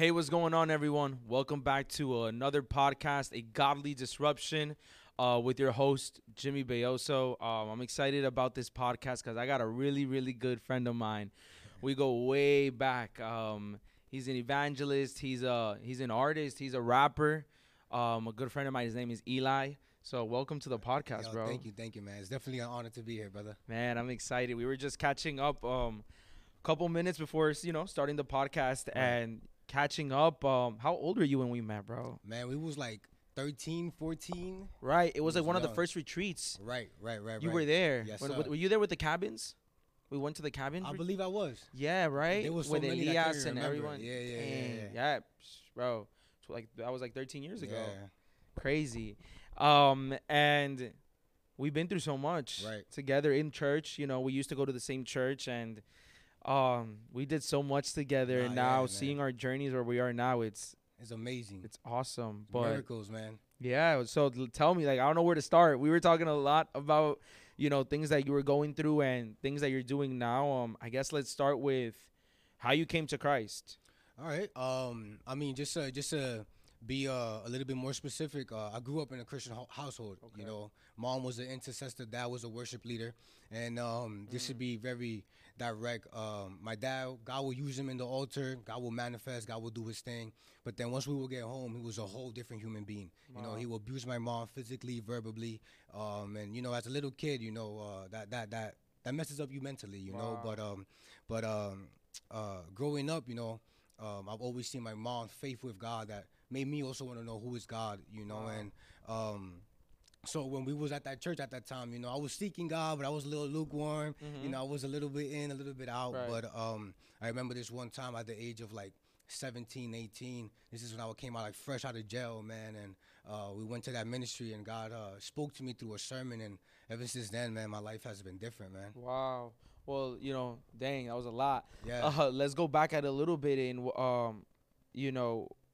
Hey, what's going on, everyone? Welcome back to another podcast, A Godly Disruption, with your host, Jimmy Belloso. I'm excited about this podcast because I got a really, really good friend of mine. We go way back. He's an evangelist. He's an artist. He's a rapper. A good friend of mine. His name is Eli. So welcome to the podcast, bro. Thank you, man. It's definitely an honor to be here, brother. Man, I'm excited. We were just catching up a couple minutes before, starting the podcast, right. And catching up, how old were you when we met, bro? Man, we was like 13, 14. Right. It was like one of the first retreats. Right. You were there. Yes, sir. Were you there with the cabins? We went to the cabin? I believe I was. Yeah, right? There was so many that I can't remember. Everyone. Yeah. Bro. So that was like 13 years ago. Yeah. Crazy. And we've been through so much. Right. Together in church. We used to go to the same church, and we did so much together, and now seeing our journeys where we are now, it's amazing. It's awesome. But miracles, man. Yeah. So tell me, I don't know where to start. We were talking a lot about, things that you were going through and things that you're doing now. I guess let's start with how you came to Christ. All right. I mean, just to be a little bit more specific, I grew up in a Christian household. Okay. Mom was an intercessor, dad was a worship leader, and this should be very direct. My dad, God will use him in the altar, God will manifest, God will do his thing, but then once we would get home, he was a whole different human being. Wow. He would abuse my mom physically, verbally, and as a little kid, that messes up you mentally, wow. But growing up, I've always seen my mom's faith with God that made me also want to know who is God, wow. And so when we was at that church at that time, I was seeking God, but I was a little lukewarm, mm-hmm. I was a little bit in, a little bit out, right. But I remember this one time at the age of 17, 18, this is when I came out fresh out of jail, man, and we went to that ministry, and God spoke to me through a sermon, and ever since then, man, my life has been different, man. Wow. Well, dang, that was a lot. Yeah. Let's go back at a little bit in,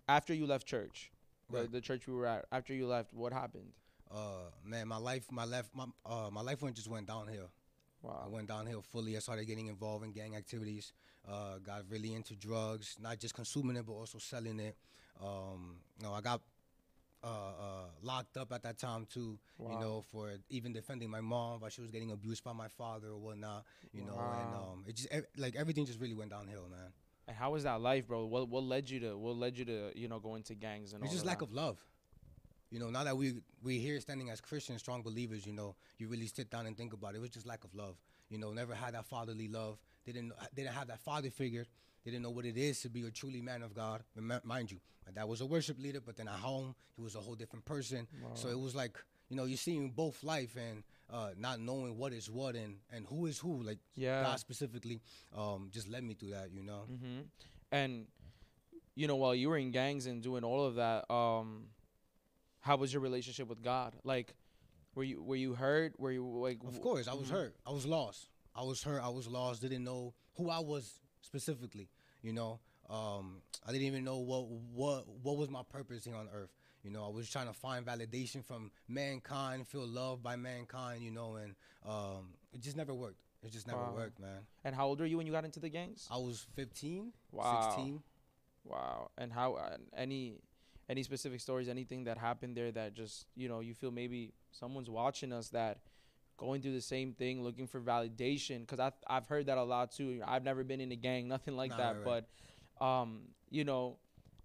after you left church, right. the church we were at, after you left, what happened? Man, my life went downhill. Wow. I went downhill fully. I started getting involved in gang activities. Got really into drugs, not just consuming it, but also selling it. I got locked up at that time too. Wow. For even defending my mom, but she was getting abused by my father or whatnot. Wow. And it just everything just really went downhill, man. And how was that life, bro? What led you to go into gangs and all that? It's just lack of love. Now that we here standing as Christians, strong believers, you really sit down and think about it. It was just lack of love. Never had that fatherly love. Didn't have that father figure. They didn't know what it is to be a truly man of God. Mind you, my dad was a worship leader, but then at home, he was a whole different person. Wow. So it was you're seeing both life and not knowing what is what and who is who. God specifically just led me through that, Mm-hmm. And, while you were in gangs and doing all of that, how was your relationship with God? Were you hurt? Were you Of course, I was mm-hmm. hurt. I was lost. I was hurt. I was lost. Didn't know who I was specifically. I didn't even know what was my purpose here on earth. I was trying to find validation from mankind, feel loved by mankind, and it just never worked. It just never worked, man. And how old were you when you got into the gangs? I was 15, wow. 16. Wow. And how any specific stories, anything that happened there that just, you feel maybe someone's watching us that going through the same thing, looking for validation? Because I've heard that a lot too. I've never been in a gang, nothing like that. Right. But,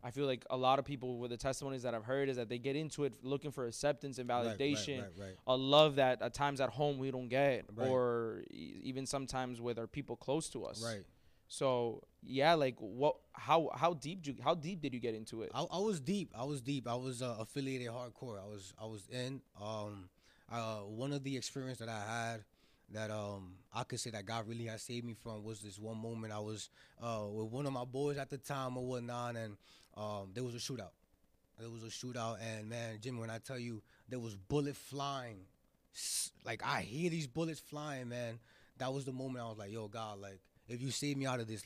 I feel like a lot of people with the testimonies that I've heard is that they get into it looking for acceptance and validation, right. a love that at times at home we don't get, right. or even sometimes with our people close to us. Right. So yeah, how deep did you get into it? I was deep. I was affiliated hardcore. I was in. One of the experience that I had that I could say that God really has saved me from was this one moment. I was with one of my boys at the time or whatnot, and there was a shootout. And man, Jimmy, when I tell you there was bullet flying, I hear these bullets flying, man. That was the moment I was like, yo, God, if you save me out of this,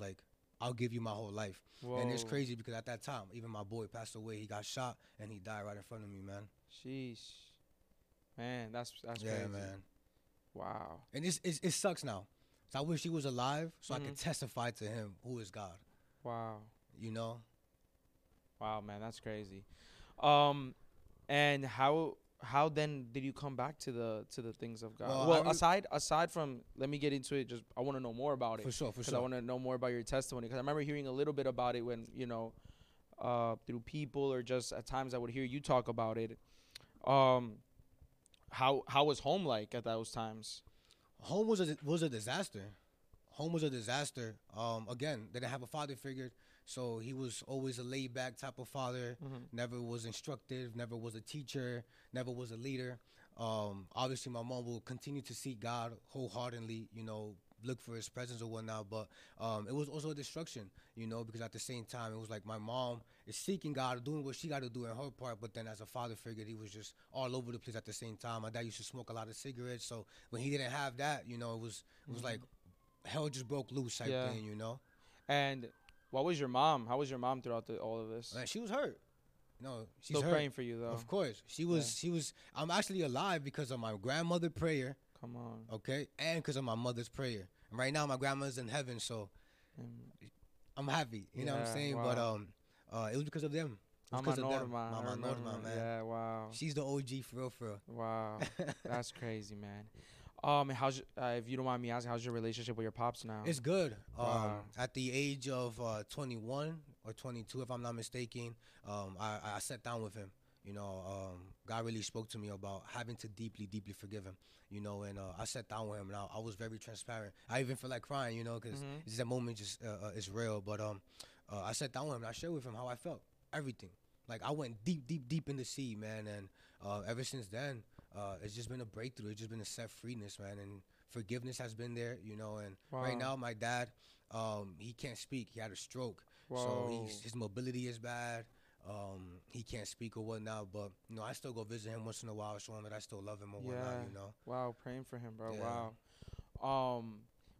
I'll give you my whole life. Whoa. And it's crazy because at that time, even my boy passed away. He got shot and he died right in front of me, man. Sheesh. Man, that's crazy. Yeah, man. Wow. And it sucks now. So I wish he was alive so mm-hmm. I could testify to him who is God. Wow. Wow, man, that's crazy. And how then did you come back to the things of God? Well, aside from, let me get into it. Just I want to know more about it. For sure. Because I want to know more about your testimony. Because I remember hearing a little bit about it when, you know, through people, or just at times I would hear you talk about it. How was home like at those times? Home was a disaster. Home was a disaster. Again, they didn't have a father figure. So he was always a laid-back type of father, never was instructive, never was a teacher, never was a leader. Obviously, my mom will continue to seek God wholeheartedly, you know, look for his presence or whatnot. But it was also a destruction, you know, because at the same time, it was like my mom is seeking God, doing what she got to do in her part. But then as a father figure, he was just all over the place at the same time. My dad used to smoke a lot of cigarettes. So when he didn't have that, you know, it was like hell just broke loose type thing, you know. And... what was your mom? How was your mom throughout all of this? She was hurt. No, she's still praying for you, though. Of course. She was. I'm actually alive because of my grandmother's prayer. Come on. Okay? And because of my mother's prayer. And right now, my grandma's in heaven, so I'm happy. You know what I'm saying? Wow. But it was because of them. Mama Norma. Mama Norma, man. Yeah, wow. She's the OG, for real, for real. Wow. That's crazy, man. And how's if you don't mind me asking, how's your relationship with your pops now? It's good. Wow. At the age of 21 or 22, if I'm not mistaken, I sat down with him. You know, God really spoke to me about having to deeply, deeply forgive him. You know, and I sat down with him, and I was very transparent. I even feel like crying, you know, because that moment just is real. But I sat down with him, and I shared with him how I felt, everything. Like I went deep, deep, deep in the sea, man, and ever since then. It's just been a breakthrough. It's just been a set freeness, man. And forgiveness has been there, you know. And right now, my dad, he can't speak. He had a stroke. Whoa. So his mobility is bad. He can't speak or whatnot. But, you know, I still go visit him once in a while, showing that I still love him or whatnot, you know. Wow, praying for him, bro. Yeah. Wow.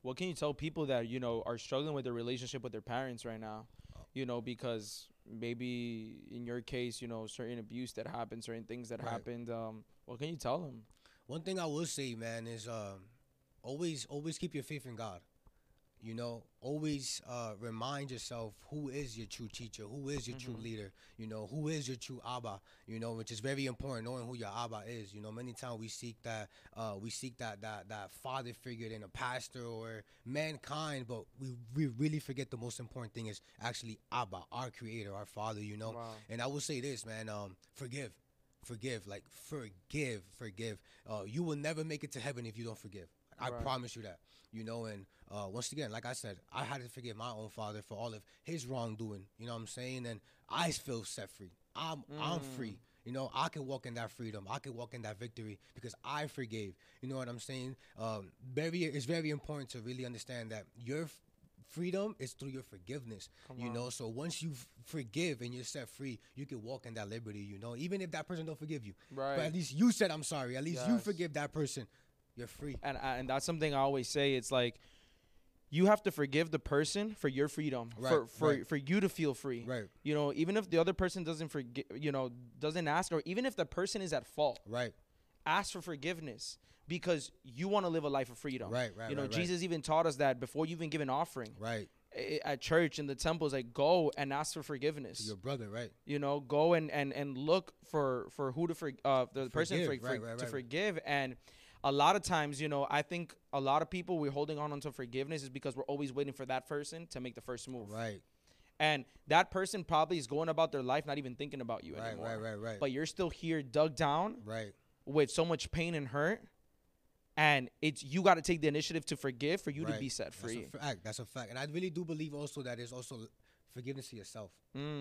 What can you tell people that, you know, are struggling with their relationship with their parents right now? You know, because maybe in your case, you know, certain abuse that happened, certain things that happened, what can you tell them? One thing I will say, man, is always keep your faith in God. You know, always remind yourself who is your true teacher, who is your true leader, you know, who is your true Abba, you know, which is very important, knowing who your Abba is. You know, many times we seek that that father figure in a pastor or mankind, but we really forget the most important thing is actually Abba, our creator, our father, you know. Wow. And I will say this, man, forgive. You will never make it to heaven if you don't forgive. I promise you that, you know. And once again, like I said, I had to forgive my own father for all of his wrongdoing, you know what I'm saying? And I feel set free. I'm free. You know, I can walk in that freedom. I can walk in that victory because I forgave. You know what I'm saying? It's very important to really understand that your freedom is through your forgiveness. You know, so once you forgive and you're set free, you can walk in that liberty, you know, even if that person don't forgive you. Right. But at least you said, I'm sorry. At least you forgive that person. You're free. And that's something I always say. It's like you have to forgive the person for your freedom, for you to feel free. Right. You know, even if the other person doesn't forgive, you know, doesn't ask, or even if the person is at fault. Right. Ask for forgiveness because you want to live a life of freedom. Right. You know, Jesus even taught us that before you even give an offering. Right. At church, in the temples, like, go and ask for forgiveness. Your brother, right? You know, go and look for who to forgive, the person to forgive. And a lot of times, you know, I think a lot of people, we're holding on to forgiveness is because we're always waiting for that person to make the first move. Right. And that person probably is going about their life not even thinking about you anymore. Right. But you're still here dug down with so much pain and hurt. And it's you got to take the initiative to forgive for you to be set free. That's a fact. And I really do believe also that it's also forgiveness to yourself. You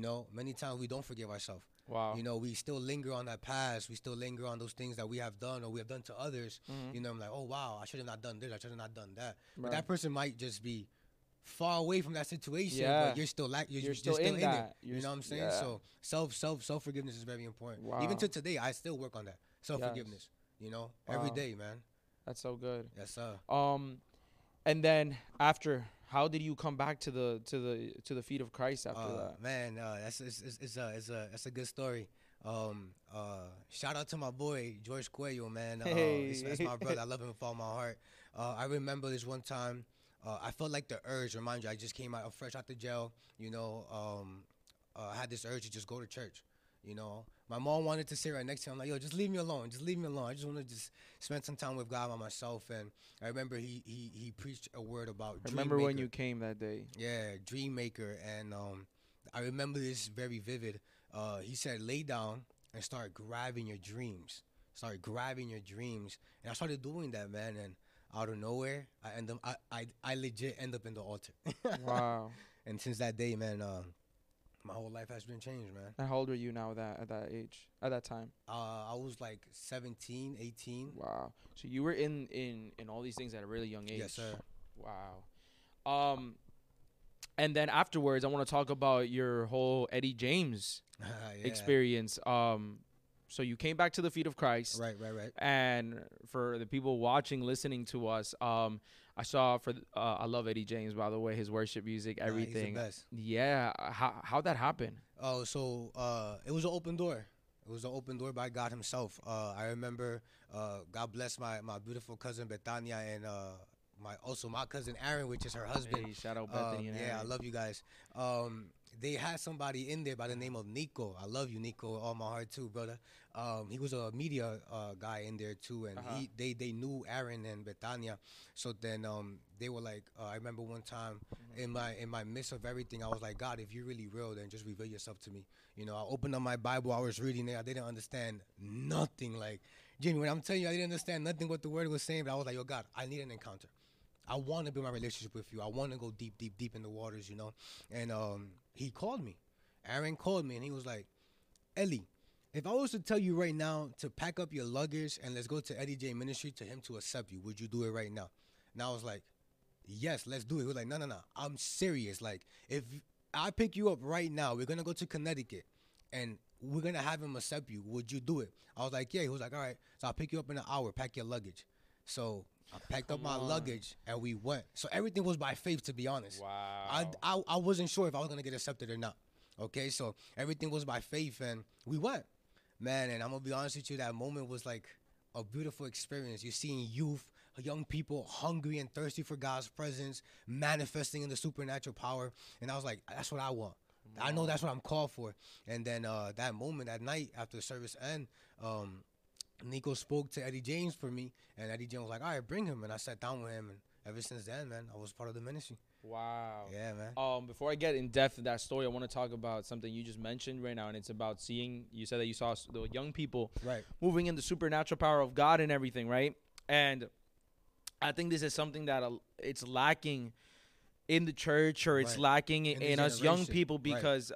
know, many times we don't forgive ourselves. Wow. You know, we still linger on that past. We still linger on those things that we have done or we have done to others. You know, I'm like, oh, wow, I should have not done this. I should have not done that. Right. But that person might just be far away from that situation. Yeah. But you're still in it. You know what I'm saying? Yeah. So self-forgiveness is very important. Wow. Even to today, I still work on that. Self-forgiveness, you know, every day, man. That's so good. Yes, sir. And then after... how did you come back to the feet of Christ after that? Man, that's a good story. Shout out to my boy George Cuello, man. Hey. That's my brother. I love him with all my heart. I remember this one time. I felt like the urge. Remind you, I just came out fresh out the jail. You know, I had had this urge to just go to church, you know. My mom wanted to sit right next to him. I'm like, yo, just leave me alone. Just leave me alone. I just want to just spend some time with God by myself. And I remember he preached a word about dream maker. I remember when you came that day. Yeah, dream maker. And I remember this very vivid. He said, lay down and start grabbing your dreams. Start grabbing your dreams. And I started doing that, man. And out of nowhere, I legit end up in the altar. Wow. And since that day, man, my whole life has been changed, man. And how old were you now at that time? I was like 17, 18. Wow. So you were in all these things at a really young age. Yes, sir. Wow. And then afterwards, I want to talk about your whole Eddie James experience. So you came back to the feet of Christ. Right. And for the people watching, listening to us, I love Eddie James, by the way, his worship music, everything. He's the best. Yeah. How'd that happen? Oh, so it was an open door. It was an open door by God himself. I remember God bless my beautiful cousin Bethania and my cousin Aaron, which is her husband. Hey, shout out Bethany and Aaron. I love you guys. They had somebody in there by the name of Nico. I love you, Nico, all my heart too, brother. He was a media guy in there too, and they knew Aaron and Bethania. So then they were like, I remember one time in my midst of everything, I was like, God, if you're really real, then just reveal yourself to me. You know, I opened up my Bible, I was reading it, I didn't understand nothing. Like, Jimmy, when I'm telling you, I didn't understand nothing what the word was saying, but I was like, yo, God, I need an encounter. I want to build my relationship with you. I want to go deep, deep, deep in the waters, you know. And he called me. Aaron called me, and he was like, Eli, if I was to tell you right now to pack up your luggage and let's go to Eddie J Ministry to him to accept you, would you do it right now? And I was like, yes, let's do it. He was like, no. I'm serious. Like, if I pick you up right now, we're going to go to Connecticut, and we're going to have him accept you. Would you do it? I was like, yeah. He was like, all right. So I'll pick you up in an hour. Pack your luggage. So I packed up my luggage and we went. So everything was by faith, to be honest. Wow. I wasn't sure if I was going to get accepted or not. Okay, so everything was by faith and we went. Man, and I'm going to be honest with you, that moment was like a beautiful experience. You're seeing youth, young people hungry and thirsty for God's presence, manifesting in the supernatural power. And I was like, that's what I want. I know that's what I'm called for. And then that moment, that night after the service end, Nico spoke to Eddie James for me, and Eddie James was like, all right, bring him. And I sat down with him, and ever since then, man, I was part of the ministry. Wow. Yeah, man. Before I get in depth in that story, I want to talk about something you just mentioned right now, and it's about seeing, you said that you saw the young people moving in the supernatural power of God and everything, right? And I think this is something that it's lacking in the church, or it's lacking in us young people, because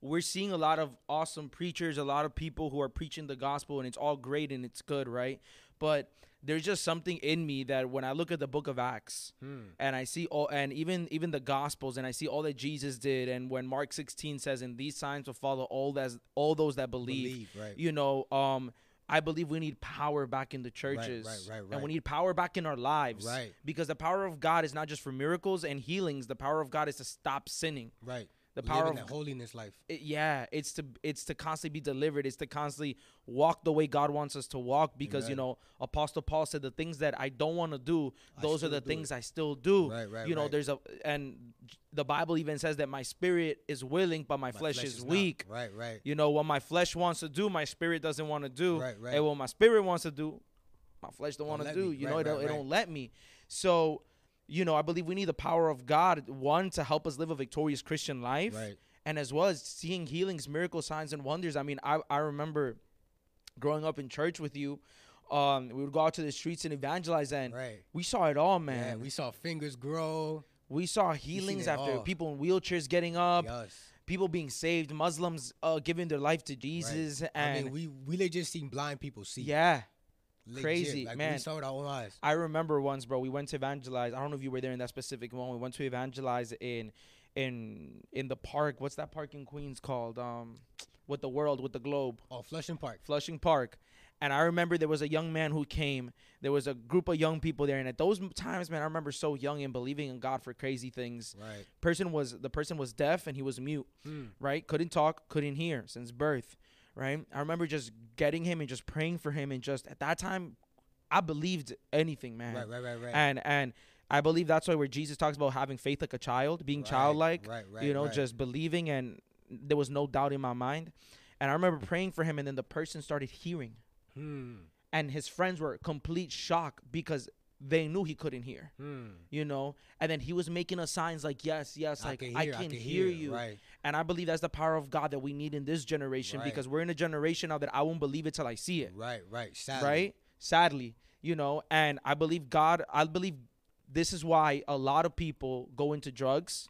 we're seeing a lot of awesome preachers, a lot of people who are preaching the gospel, and it's all great and it's good, right? But there's just something in me that when I look at the book of Acts and I see all, and even the gospels, and I see all that Jesus did, and when Mark 16 says, and these signs will follow all those that believe, you know, I believe we need power back in the churches, and we need power back in our lives, because the power of God is not just for miracles and healings. The power of God is to stop sinning, The power of that holiness life. It's to constantly be delivered. It's to constantly walk the way God wants us to walk, because you know, Apostle Paul said, the things that I don't want to do, those are the things I still do. You know, there's and the Bible even says that my spirit is willing, but my flesh is weak. You know, what my flesh wants to do, my spirit doesn't want to do. And what my spirit wants to do, my flesh don't want to do. You know, it don't let me. So, you know, I believe we need the power of God, one, to help us live a victorious Christian life, and as well as seeing healings, miracles, signs, and wonders. I mean, I remember growing up in church with you. We would go out to the streets and evangelize, and we saw it all, man. Yeah, we saw fingers grow. We saw healings after all. People in wheelchairs getting up. People being saved, Muslims giving their life to Jesus. And I mean, we just seen blind people see. Legit. Crazy, like, man. We saw it all eyes. I remember once, bro, we went to evangelize. I don't know if you were there in that specific moment. We went to evangelize in the park. What's that park in Queens called? With the globe. Oh, Flushing Park. Flushing Park. And I remember there was a young man who came. There was a group of young people there. And at those times, man, I remember so young and believing in God for crazy things. The person was deaf and he was mute, Couldn't talk, couldn't hear since birth. I remember just getting him and just praying for him, and just at that time, I believed anything, man. And I believe that's why where Jesus talks about having faith like a child, being childlike, just believing and there was no doubt in my mind. And I remember praying for him, and then the person started hearing. And his friends were complete shock because they knew he couldn't hear, you know? And then he was making us signs like, yes, yes, like, I can hear you. Right. And I believe that's the power of God that we need in this generation, because we're in a generation now that I won't believe it till I see it. Sadly, you know, and I believe God, I believe this is why a lot of people go into drugs,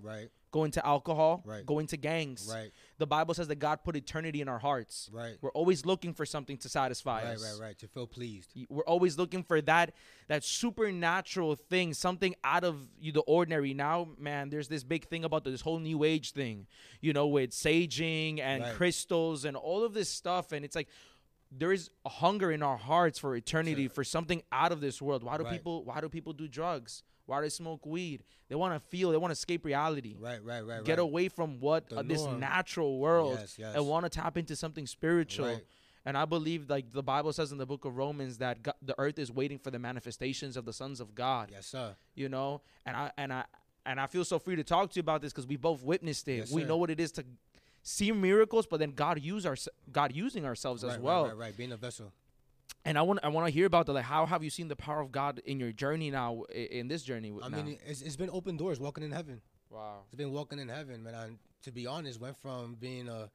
go into alcohol, go into gangs. The Bible says that God put eternity in our hearts. We're always looking for something to satisfy us. To feel pleased. We're always looking for that supernatural thing, something out of the ordinary. Now, man, there's this big thing about this whole new age thing, you know, with saging and crystals and all of this stuff. And it's like, there is a hunger in our hearts for eternity, for something out of this world. Why do people do drugs? Why do they smoke weed? They want to feel, they want to escape reality. Get away from what this natural world and want to tap into something spiritual. And I believe, like the Bible says in the book of Romans, that God, the earth is waiting for the manifestations of the sons of God. You know, and I feel so free to talk to you about this because we both witnessed it. We know what it is to see miracles, but then God using ourselves as well. Being a vessel. And I want to hear about that. Like, how have you seen the power of God in your journey now, in this journey? I mean, it's been open doors, walking in heaven. Wow. It's been walking in heaven, man. To be honest, went from being a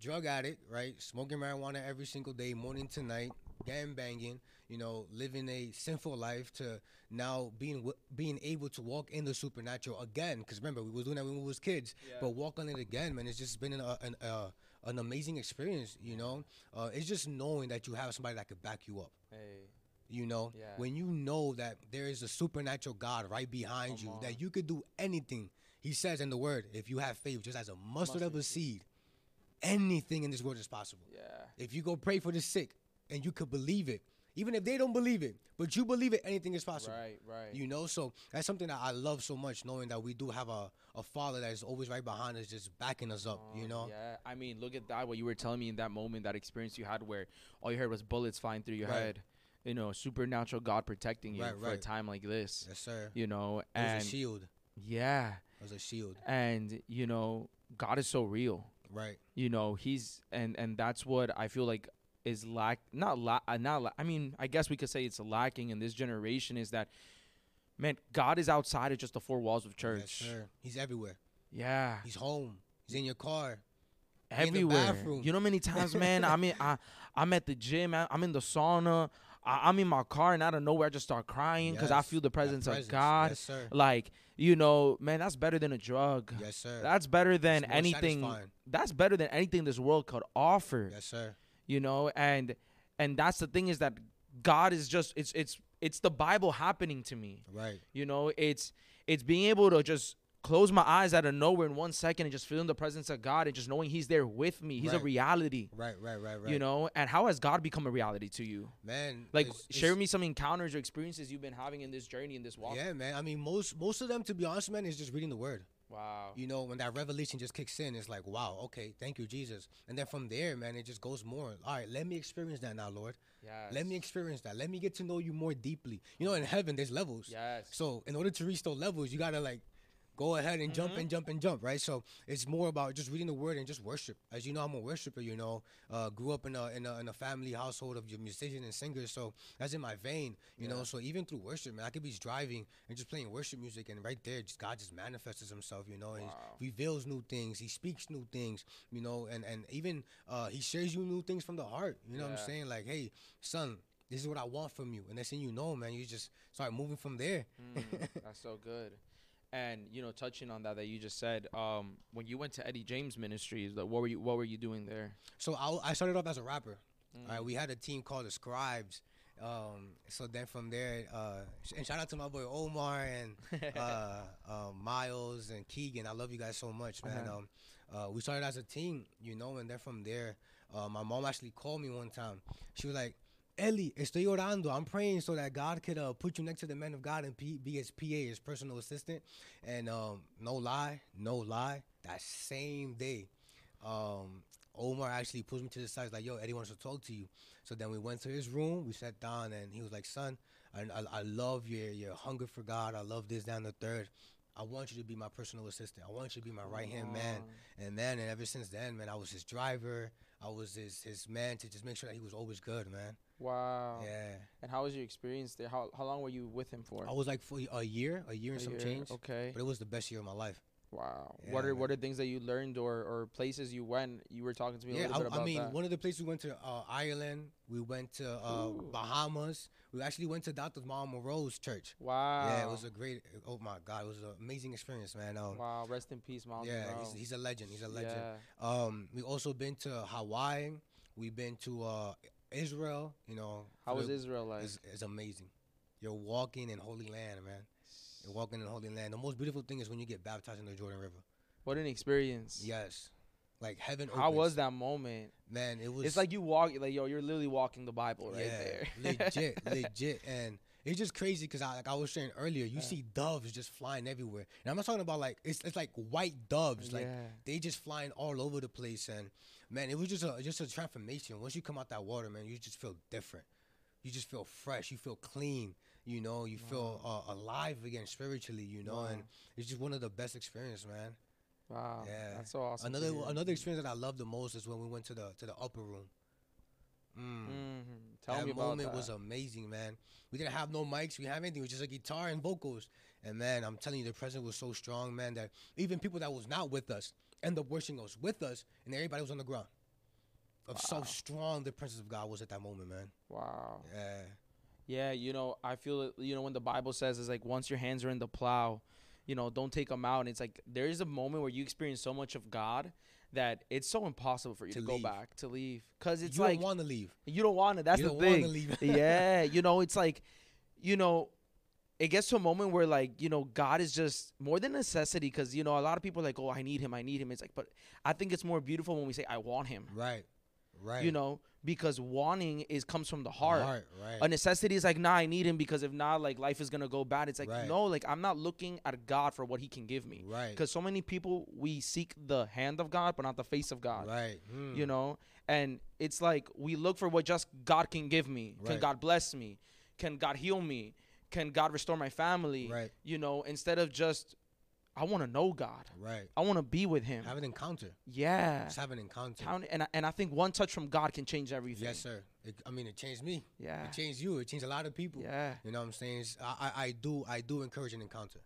drug addict, smoking marijuana every single day, morning to night, gang banging, you know, living a sinful life, to now being able to walk in the supernatural again. Because remember, we was doing that when we was kids, but walking it again, man. It's just been an amazing experience, you know. It's just knowing that you have somebody that could back you up. You know, when you know that there is a supernatural God right behind you, that you could do anything. He says in the word, if you have faith just as a mustard of a seed, anything in this world is possible. If you go pray for the sick and you could believe it, even if they don't believe it, but you believe it, anything is possible. You know, so that's something that I love so much, knowing that we do have a Father that is always right behind us, just backing us up, you know? I mean, look at that, what you were telling me in that moment, that experience you had where all you heard was bullets flying through your head. You know, supernatural God protecting you for a time like this. You know? And it was a shield. It was a shield. And, you know, God is so real. You know, he's, and that's what I feel like is I mean, I guess we could say it's lacking in this generation, is that, man, God is outside of just the four walls of church. He's everywhere. He's home. He's in your car. Everywhere. You know, many times, man, I mean, I'm at the gym. I'm in the sauna. I'm in my car, and out of nowhere, I just start crying because I feel the presence of God. Like, you know, man, that's better than a drug. That's better than anything. Satisfying. That's better than anything this world could offer. You know, and that's the thing, is that God is just, it's the Bible happening to me. You know, it's being able to just close my eyes out of nowhere in 1 second and just feeling the presence of God and just knowing he's there with me. He's a reality. You know, and how has God become a reality to you? Man. Like, share with me some encounters or experiences you've been having in this journey, in this walk. Yeah, man. I mean, most of them, to be honest, man, is just reading the word. Wow. You know, when that revelation just kicks in, it's like, wow, okay, thank you, Jesus. And then from there, man, it just goes more. All right, let me experience that now, Lord. Yes. Let me experience that. Let me get to know you more deeply. You know, in heaven, there's levels. So in order to reach those levels, you got to, like, go ahead and jump, right? So it's more about just reading the word and just worship. As you know, I'm a worshiper, you know. Grew up in a family household of musicians and singers, so that's in my vein, you know. So even through worship, man, I could be driving and just playing worship music, and right there, just God just manifests himself, you know. Wow. And he reveals new things. He speaks new things, you know, and even he shares you new things from the heart, you know what I'm saying? Like, hey, son, this is what I want from you. And next thing you know, man, you just start moving from there. That's so good. And, you know, touching on that you just said, when you went to Eddie James Ministries, like, what were you doing there? So I started off as a rapper. We had a team called the Scribes. So then from there, and shout out to my boy Omar and Miles and Keegan. I love you guys so much, man. We started as a team, you know, and then from there, my mom actually called me one time. She was like, Eli, estoy orando. I'm praying so that God could put you next to the man of God and be his PA, his personal assistant. And no lie, that same day, Omar actually pushed me to the side. He's like, yo, Eddie wants to talk to you. So then we went to his room. We sat down, and he was like, son, I love your hunger for God. I love this, that, and the third. I want you to be my personal assistant. I want you to be my right-hand man. And then, and ever since then, man, I was his driver. I was his man to just make sure that he was always good, man. Wow. Yeah. And how was your experience there? How long were you with him for? I was like for a year and some change. Okay. But it was the best year of my life. Wow. Yeah, what are things that you learned or places you went? You were talking to me a little bit about that. One of the places we went to, Ireland. We went to Bahamas. We actually went to Dr. Moreau's church. Wow. Yeah, it was a great, oh my God, it was an amazing experience, man. Wow, rest in peace, Miles. Yeah, he's a legend. He's a legend. Yeah. We also been to Hawaii. We've been to Israel, you know. How was Israel like? It's amazing. You're walking in Holy Land, man. You're walking in the Holy Land. The most beautiful thing is when you get baptized in the Jordan River. What an experience. Yes. Like heaven opens. How was that moment? Man, it was. It's like you walk, like, yo, you're literally walking the Bible right there. Legit. And it's just crazy because I was saying earlier, you see doves just flying everywhere. And I'm not talking about like, it's like white doves. Like they just flying all over the place. And man, it was just a transformation. Once you come out that water, man, you just feel different. You just feel fresh. You feel clean. You know, you feel alive again spiritually, you know, and it's just one of the best experiences, man. Wow. Yeah. That's so awesome. Another experience that I love the most is when we went to the upper room. Tell me about that. That moment was amazing, man. We didn't have no mics. We didn't have anything. It was just a guitar and vocals. And, man, I'm telling you, the presence was so strong, man, that even people that was not with us end up worshiping us with us, and everybody was on the ground. So strong the presence of God was at that moment, man. Wow. Yeah. Yeah, you know, I feel, you know, when the Bible says, it's like once your hands are in the plow, you know, don't take them out. And it's like there is a moment where you experience so much of God that it's so impossible for you to go back, to leave. Because it's like. You don't want to leave. You don't want to. That's the thing. You don't want to leave. Yeah, you know, it's like, you know, it gets to a moment where, like, you know, God is just more than necessity because, you know, a lot of people are like, oh, I need him. I need him. It's like, but I think it's more beautiful when we say I want him. Right. Right. You know, because wanting comes from the heart. A necessity is like, nah, I need him because if not, like, life is going to go bad. It's like, no, like, I'm not looking at God for what he can give me. Right. Because so many people, we seek the hand of God, but not the face of God. Right. You know, and it's like we look for what just God can give me. Right. Can God bless me? Can God heal me? Can God restore my family? Right. You know, instead of just, I want to know God. Right. I want to be with him. Have an encounter. Yeah. Just have an encounter. And I think one touch from God can change everything. Yes, sir. It changed me. Yeah. It changed you. It changed a lot of people. Yeah. You know what I'm saying? I do encourage an encounter.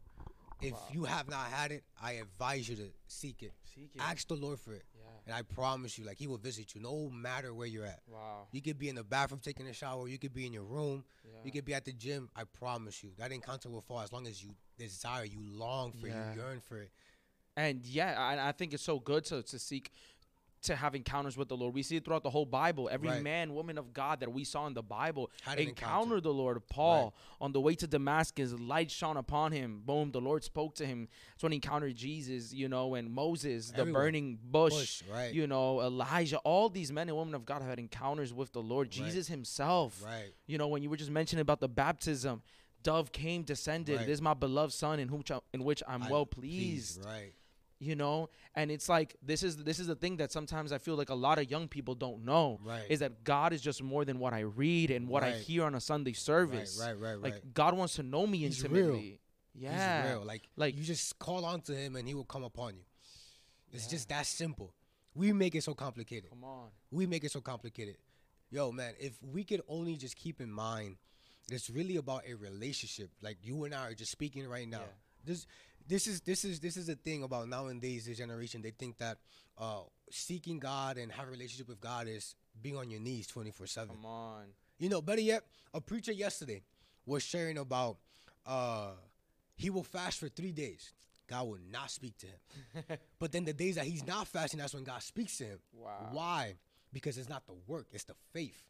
If you have not had it, I advise you to seek it. Ask the Lord for it. Yeah. And I promise you, like, he will visit you no matter where you're at. Wow. You could be in the bathroom taking a shower. You could be in your room. Yeah. You could be at the gym. I promise you, that encounter will fall as long as you desire, you long for it, you yearn for it. And, I think it's so good to seek, to have encounters with the Lord. We see it throughout the whole Bible. Every man, woman of God that we saw in the Bible encountered the Lord. Paul, on the way to Damascus, light shone upon him. Boom, the Lord spoke to him. That's when he encountered Jesus, you know, and Moses, the burning bush, you know, Elijah. All these men and women of God have had encounters with the Lord. Jesus himself, you know, when you were just mentioning about the baptism, dove came, descended. This is my beloved son in which I'm well pleased. You know, and it's like this is the thing that sometimes I feel like a lot of young people don't know is that God is just more than what I read and what I hear on a Sunday service. Like God wants to know me He's intimately. Real. Yeah. He's real. Like you just call on to him and he will come upon you. It's just that simple. We make it so complicated. Come on. We make it so complicated. Yo, man, if we could only just keep in mind, it's really about a relationship. Like you and I are just speaking right now. Yeah. This is the thing about nowadays, this generation. They think that seeking God and having a relationship with God is being on your knees 24/7. Come on. You know, better yet, a preacher yesterday was sharing about he will fast for 3 days. God will not speak to him. But then the days that he's not fasting, that's when God speaks to him. Wow. Why? Because it's not the work, it's the faith.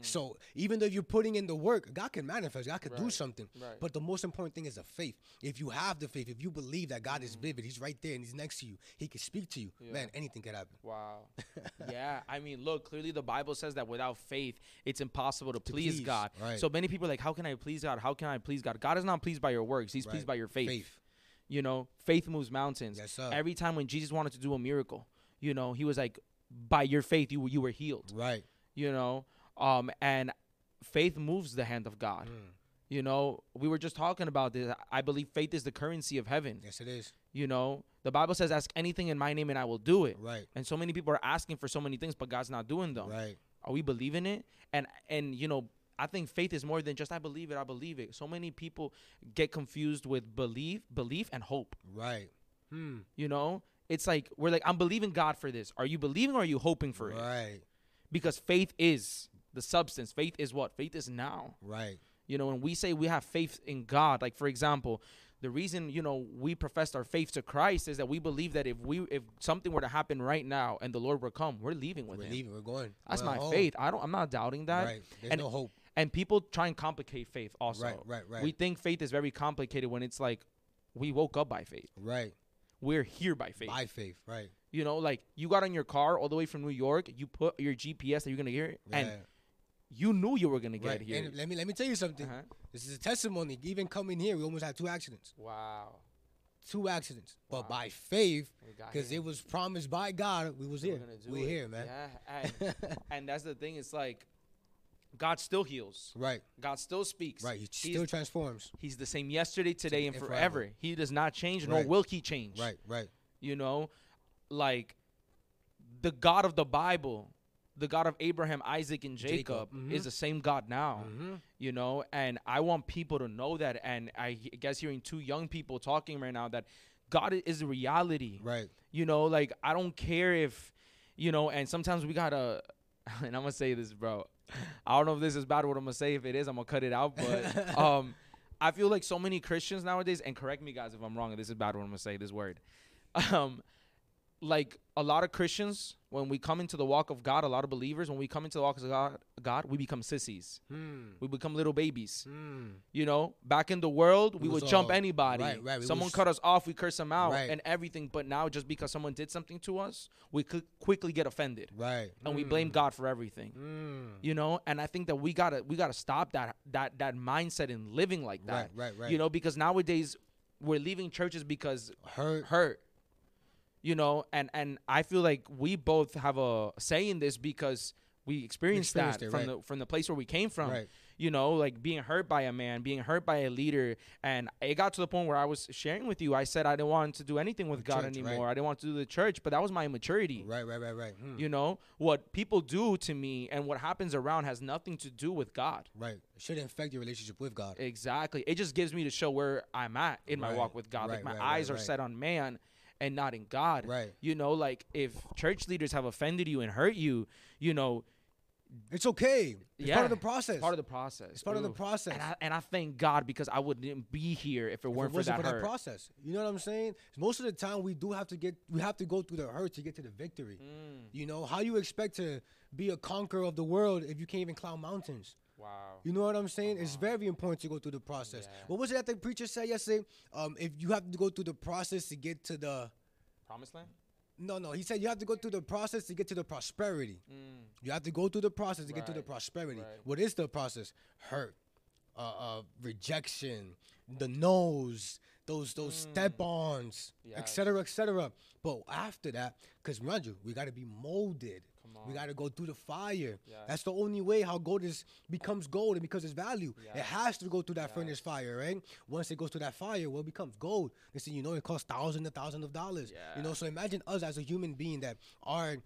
So even though you're putting in the work, God can manifest, God can do something. But the most important thing is the faith. If you have the faith, if you believe that God is vivid, he's right there and he's next to you, he can speak to you, man, anything could happen. Wow. Yeah, I mean, look, clearly the Bible says that without faith, it's impossible to please God. So many people are like, how can I please God? How can I please God? God is not pleased by your works. He's pleased by your faith. You know, faith moves mountains. Yes, sir. Every time when Jesus wanted to do a miracle, you know, he was like, by your faith, you were healed. Right. You know? And faith moves the hand of God. You know, we were just talking about this. I believe faith is the currency of heaven. Yes, it is. You know, the Bible says, ask anything in my name and I will do it. Right. And so many people are asking for so many things, but God's not doing them. Right. Are we believing it? And you know, I think faith is more than just, I believe it, I believe it. So many people get confused with belief and hope. Right. Hmm. You know, it's like, we're like, I'm believing God for this. Are you believing or are you hoping for it? Right. Because faith is the substance. Faith is what? Faith is now. Right. You know, when we say we have faith in God, like, for example, the reason, you know, we professed our faith to Christ is that we believe that if something were to happen right now and the Lord were come, we're leaving with him. We're leaving. We're going. That's my faith. I'm not doubting that. Right. There's no hope. And people try and complicate faith also. Right, right, right. We think faith is very complicated when it's like, we woke up by faith. Right. We're here by faith. By faith, right. You know, like, you got on your car all the way from New York. You put your GPS that you're going to hear. Yeah. And you knew you were going to get here. And let me tell you something. Uh-huh. This is a testimony. Even coming here, we almost had 2 accidents. Wow. 2 accidents. Wow. But by faith, because it was promised by God, we was here. We're here, man. Yeah. And that's the thing. It's like, God still heals. Right. God still speaks. Right. He still transforms. He's the same yesterday, today, and forever. He does not change, nor will he change. Right, right. You know, like, the God of the Bible, the God of Abraham, Isaac, and Jacob mm-hmm. is the same God now, mm-hmm. you know, and I want people to know that. And I guess hearing 2 young people talking right now that God is a reality. Right. You know, like, I don't care if, you know, and sometimes we got to, and I'm going to say this, bro. I don't know if this is bad what I'm going to say. If it is, I'm going to cut it out. But I feel like so many Christians nowadays, and correct me, guys, if I'm wrong, if this is bad what I'm going to say, this word. Like, a lot of Christians, when we come into the walk of God, a lot of believers, when we come into the walk of God, we become sissies. Hmm. We become little babies. Hmm. You know, back in the world, we would jump anybody. Right, right. Someone cut us off, we curse them out and everything. But now, just because someone did something to us, we could quickly get offended. Right. And we blame God for everything. You know, and I think that we gotta stop that mindset in living like that. Right, right, right. You know, because nowadays we're leaving churches because hurt. You know, and I feel like we both have a say in this because we experienced that from the place where we came from. Right. You know, like, being hurt by a man, being hurt by a leader. And it got to the point where I was sharing with you. I said I didn't want to do anything with God anymore. Right. I didn't want to do the church, but that was my immaturity. Right. Hmm. You know, what people do to me and what happens around has nothing to do with God. Right. It shouldn't affect your relationship with God. Exactly. It just gives me to show where I'm at in my walk with God. Like, my eyes are set on man and not in God. Right. You know, like, if church leaders have offended you and hurt you, you know, it's okay. It's part of the process. It's part of the process. And I thank God, because I wouldn't be here if it wasn't for that process. You know what I'm saying? Most of the time we do have to go through the hurt to get to the victory. Mm. You know, how you expect to be a conqueror of the world if you can't even climb mountains? Wow. You know what I'm saying? Wow. It's very important to go through the process. Yeah. What was it that the preacher said yesterday? If you have to go through the process to get to the promised land? No. He said you have to go through the process to get to the prosperity. Mm. You have to go through the process to get to the prosperity. Right. What is the process? Hurt, rejection, the no's, those step-ons, et cetera. But after that, because Ranju, we got to be molded. We got to go through the fire. Yes. That's the only way how gold becomes gold and becomes its value. Yes. It has to go through that furnace fire, right? Once it goes through that fire, well, it becomes gold. Listen, you know, it costs thousands of dollars. Yeah. You know, so imagine us as a human being that our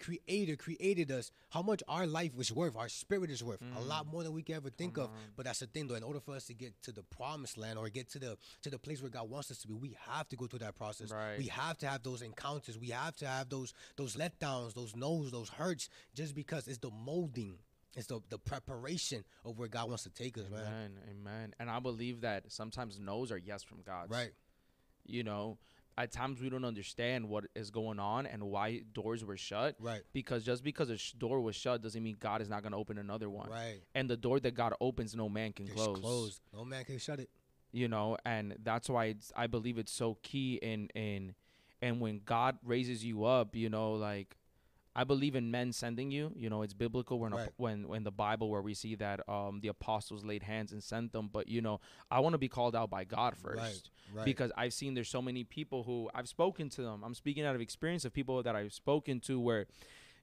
creator created us, how much our life was worth, our spirit is worth, a lot more than we can ever think of. But that's the thing, though. In order for us to get to the promised land or get to the place where God wants us to be, we have to go through that process. Right. We have to have those encounters. We have to have those letdowns, those knows, those hurts, just because it's the molding, it's the preparation of where God wants to take us. Amen. And I believe that sometimes no's are yes from God. Right. You know, at times we don't understand what is going on and why doors were shut. Right. Because just because a door was shut doesn't mean God is not going to open another one. Right. And the door that God opens, no man can close. It's closed. No man can shut it. You know, and that's why I believe it's so key and when God raises you up, you know, like, I believe in men sending you. You know, it's biblical when the Bible where we see that the apostles laid hands and sent them. But, you know, I want to be called out by God first because I've seen there's so many people who I've spoken to them. I'm speaking out of experience of people that I've spoken to where,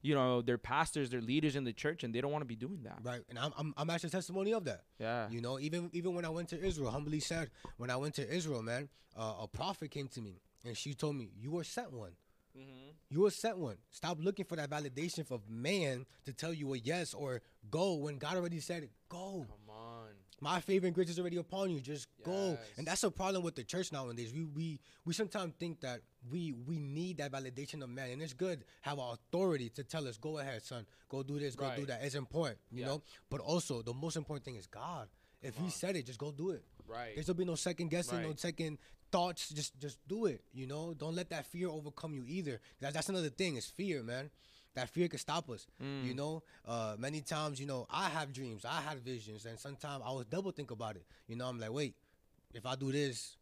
you know, they're pastors, they're leaders in the church, and they don't want to be doing that. Right. And I'm actually testimony of that. Yeah. You know, even when I went to Israel, humbly said, when I went to Israel, man, a prophet came to me and she told me, you were sent one. Mm-hmm. You were sent one. Stop looking for that validation from man to tell you a yes or go when God already said it. Go. Come on. My favor and grace is already upon you. Just go. And that's a problem with the church nowadays. We sometimes think that we need that validation of man. And it's good have our authority to tell us, go ahead, son. Go do this. Go do that. It's important, you know. But also, the most important thing is God. If He said it, just go do it. Right. There's going to be no second guessing, no second thoughts. Just do it, you know. Don't let that fear overcome you either. That's another thing. It's fear, man. That fear could stop us, you know. Many times, you know, I have dreams, I have visions, and sometimes I was double think about it. You know, I'm like, wait, if I do this,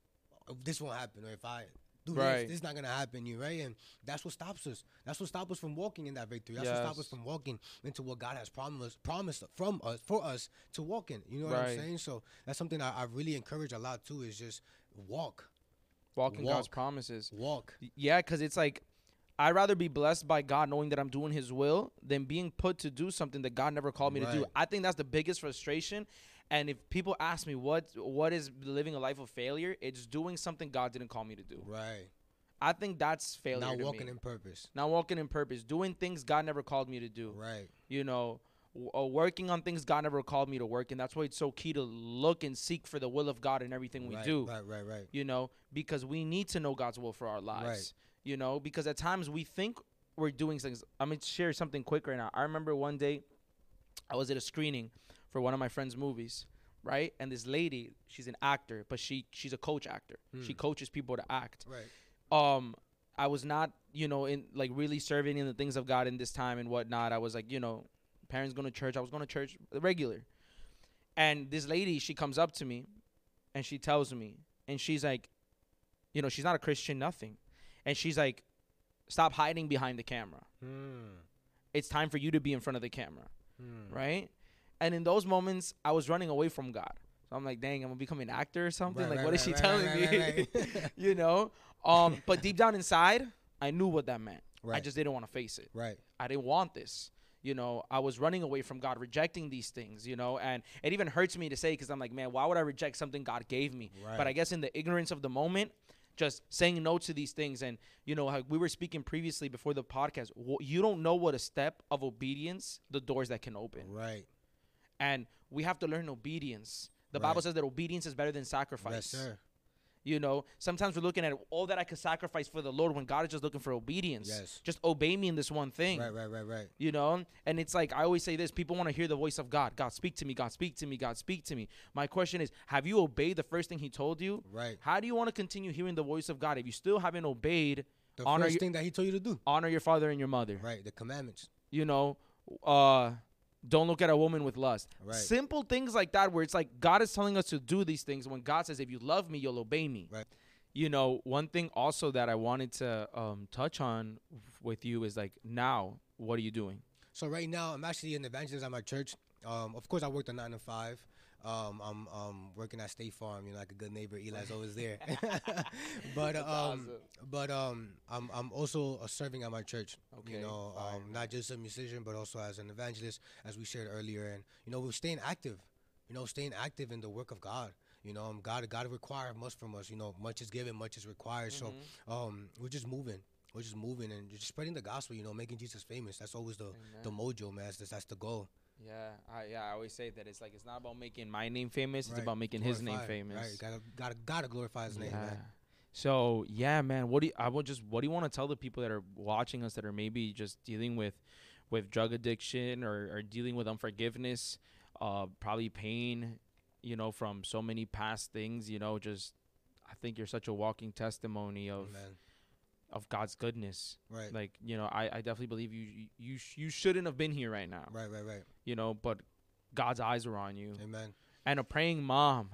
this won't happen, or if I do this, this is not gonna happen, you right? And that's what stops us. That's what stops us from walking in that victory. That's what stops us from walking into what God has promised from us for us to walk in. You know what I'm saying? So that's something I really encourage a lot too. Is just walk in God's promises. Walk. Yeah, because it's like, I'd rather be blessed by God knowing that I'm doing His will than being put to do something that God never called me to do. I think that's the biggest frustration. And if people ask me what is living a life of failure, it's doing something God didn't call me to do. Right. I think that's failure. Not walking in purpose. Not walking in purpose. Doing things God never called me to do. Right. You know, working on things God never called me to work. And that's why it's so key to look and seek for the will of God in everything we do. Right. You know, because we need to know God's will for our lives. Right. You know, because at times we think we're doing things. I'm going to share something quick right now. I remember one day I was at a screening for one of my friend's movies, right? And this lady, she's an actor, but she's a coach actor. She coaches people to act. Right. I was not, you know, in like really serving in the things of God in this time and whatnot. I was like, you know, parents going to church. I was going to church regular. And this lady, she comes up to me and she tells me, and she's like, you know, she's not a Christian, nothing. And she's like, stop hiding behind the camera. It's time for you to be in front of the camera, right? And in those moments, I was running away from God. So I'm like, dang, I'm going to become an actor or something? Right, like, what is she telling me? You know? But deep down inside, I knew what that meant. Right. I just didn't want to face it. Right. I didn't want this. You know, I was running away from God, rejecting these things, you know, and it even hurts me to say because I'm like, man, why would I reject something God gave me? Right. But I guess in the ignorance of the moment, just saying no to these things. And, you know, how we were speaking previously before the podcast, you don't know what a step of obedience, the doors that can open. Right. And we have to learn obedience. The Bible says that obedience is better than sacrifice. Yes, sir. You know, sometimes we're looking at all that I could sacrifice for the Lord when God is just looking for obedience. Yes. Just obey me in this one thing. Right. You know, and it's like I always say this. People want to hear the voice of God. God, speak to me. God, speak to me. God, speak to me. My question is, have you obeyed the first thing He told you? Right. How do you want to continue hearing the voice of God if you still haven't obeyed the first thing that He told you to do? Honor your father and your mother. Right. The commandments. You know, don't look at a woman with lust. Right. Simple things like that where it's like God is telling us to do these things when God says, if you love me, you'll obey me. Right. You know, one thing also that I wanted to touch on with you is like, now, what are you doing? So right now, I'm actually an evangelist at my church. Of course, I worked a 9-to-5. I'm working at State Farm, you know, like a good neighbor. Eli's always there. But I'm also serving at my church. Okay. You know, not just a musician, but also as an evangelist, as we shared earlier. And you know, we're staying active. You know, staying active in the work of God. You know, God requires much from us. You know, much is given, much is required. Mm-hmm. So, we're just moving. We're just moving and just spreading the gospel. You know, making Jesus famous. That's always the mojo, man. That's the goal. Yeah, I always say that it's like it's not about making my name famous; it's about making His name famous. Right, gotta glorify His name, man. So yeah, man, what do you want to tell the people that are watching us that are maybe just dealing with drug addiction or dealing with unforgiveness, probably pain, you know, from so many past things, you know, just I think you're such a walking testimony of. Amen. Of God's goodness. Right. Like, you know, I definitely believe you shouldn't have been here right now. Right. You know, but God's eyes are on you. Amen. And a praying mom.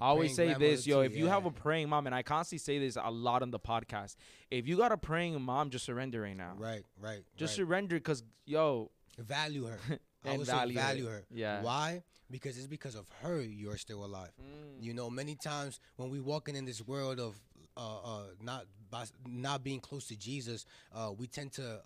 I always say this, yo, if you have a praying mom, and I constantly say this a lot on the podcast, if you got a praying mom, just surrender right now. Right. Just surrender because, yo. Value her. I would say value her. Yeah. Why? Because it's because of her you're still alive. You know, many times when we walking in this world of not being close to Jesus, we tend to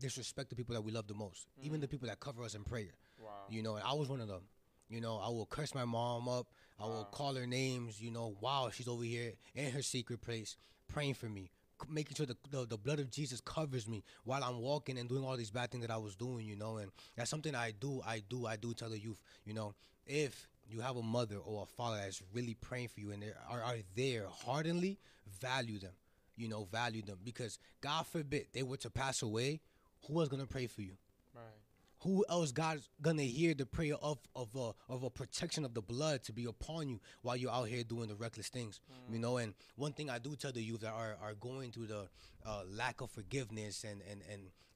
disrespect the people that we love the most, mm-hmm. even the people that cover us in prayer. Wow. You know, and I was one of them. You know, I will curse my mom up. I will call her names. You know, wow, she's over here in her secret place praying for me, making sure the blood of Jesus covers me while I'm walking and doing all these bad things that I was doing, you know. And that's something I do tell the youth, you know, if you have a mother or a father that's really praying for you and they are there heartily, value them, you know, value them. Because God forbid they were to pass away, who else going to pray for you? Right. Who else God's going to hear the prayer of a protection of the blood to be upon you while you're out here doing the reckless things, you know? And one thing I do tell the youth that are going through the lack of forgiveness and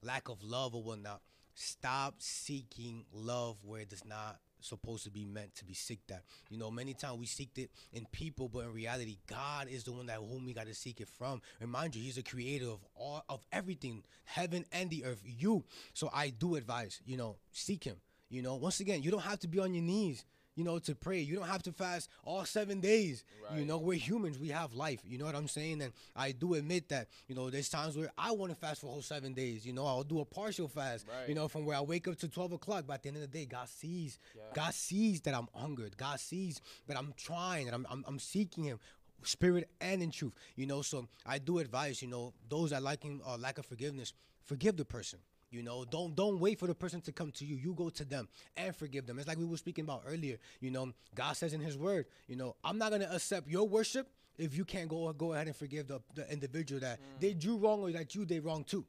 lack of love or whatnot, stop seeking love where it does not supposed to be meant to be seeked at. You know, many times we seeked it in people, but in reality, God is the one that whom we got to seek it from. And mind you, he's the creator of all of everything, heaven and the earth, you. So I do advise, you know, seek him. You know, once again, you don't have to be on your knees, you know, to pray. You don't have to fast all 7 days. Right. You know, we're humans. We have life. You know what I'm saying? And I do admit that, you know, there's times where I want to fast for a whole 7 days. You know, I'll do a partial fast, right. You know, from where I wake up to 12 o'clock. But at the end of the day, God sees. Yeah. God sees that I'm hungered. God sees that I'm trying, that I'm seeking him, spirit and in truth. You know, so I do advise, you know, those that lack of forgiveness, forgive the person. You know, don't wait for the person to come to you. You go to them and forgive them. It's like we were speaking about earlier. You know, God says in his word, you know, I'm not going to accept your worship if you can't go ahead and forgive the individual that did you wrong or that you did wrong too.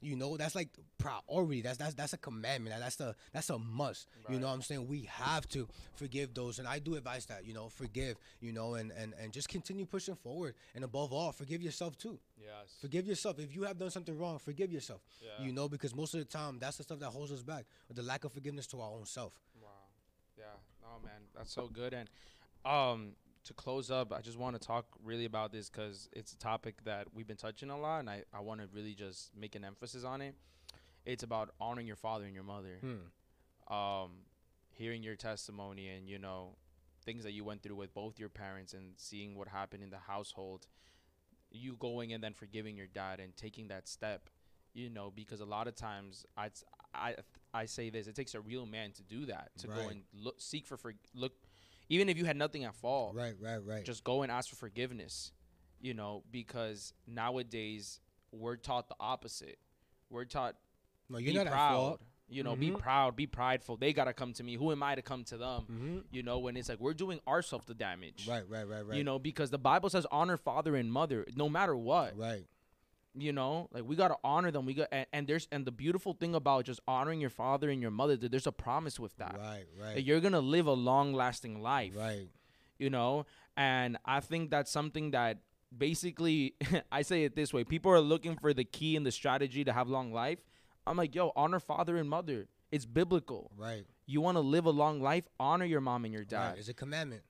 You know, that's like priority. That's a commandment. That's a must. Right. You know what I'm saying? We have to forgive those. And I do advise that, you know, forgive, you know, and just continue pushing forward. And above all, forgive yourself too. Yes. Forgive yourself. If you have done something wrong, forgive yourself. Yeah. You know, because most of the time, that's the stuff that holds us back, the lack of forgiveness to our own self. Wow. Yeah. Oh, man, that's so good. And to close up, I just want to talk really about this because it's a topic that we've been touching a lot, and I want to really just make an emphasis on it. It's about honoring your father and your mother, hearing your testimony and, you know, things that you went through with both your parents and seeing what happened in the household, you going and then forgiving your dad and taking that step, you know, because a lot of times I say this, it takes a real man to do that, to right. go and look, seek for look. Even if you had nothing at fault, right. Just go and ask for forgiveness, you know, because nowadays we're taught the opposite. We're taught, no, you're not proud, at fault. You know, be proud, be prideful. They got to come to me. Who am I to come to them? You know, when it's like we're doing ourselves the damage. Right. You know, because the Bible says honor father and mother no matter what. Right. You know, like we got to honor them. We got and the beautiful thing about just honoring your father and your mother, that there's a promise with that. Right. That you're going to live a long lasting life. Right. You know, and I think that's something that basically I say it this way. People are looking for the key and the strategy to have long life. I'm like, yo, honor father and mother. It's biblical. Right. You want to live a long life. Honor your mom and your dad. Right. It's a commandment.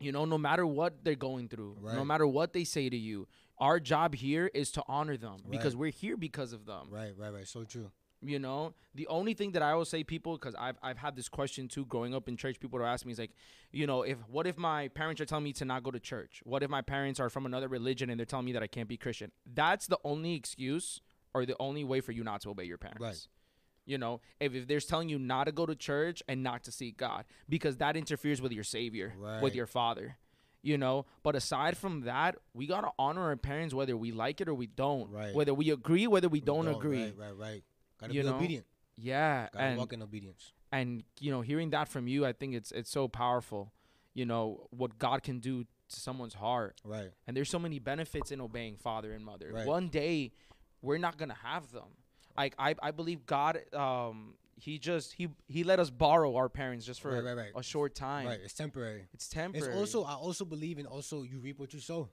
You know, no matter what they're going through, right. no matter what they say to you. Our job here is to honor them because we're here because of them. Right. So true. You know, the only thing that I will say, people, because I've had this question too growing up in church. People would ask me, it's like, you know, what if my parents are telling me to not go to church? What if my parents are from another religion and they're telling me that I can't be Christian? That's the only excuse or the only way for you not to obey your parents. Right. You know, if they're telling you not to go to church and not to seek God, because that interferes with your Savior, with your Father. You know, but aside from that, we got to honor our parents whether we like it or we don't. Right. Whether we agree, whether we don't agree. Right. Got to be obedient. Yeah. Got to walk in obedience. And, you know, hearing that from you, I think it's so powerful, you know, what God can do to someone's heart. Right. And there's so many benefits in obeying father and mother. Right. One day, we're not going to have them. Like, I believe God, He let us borrow our parents just for a short time. Right, it's temporary. It's also, I also believe in you reap what you sow.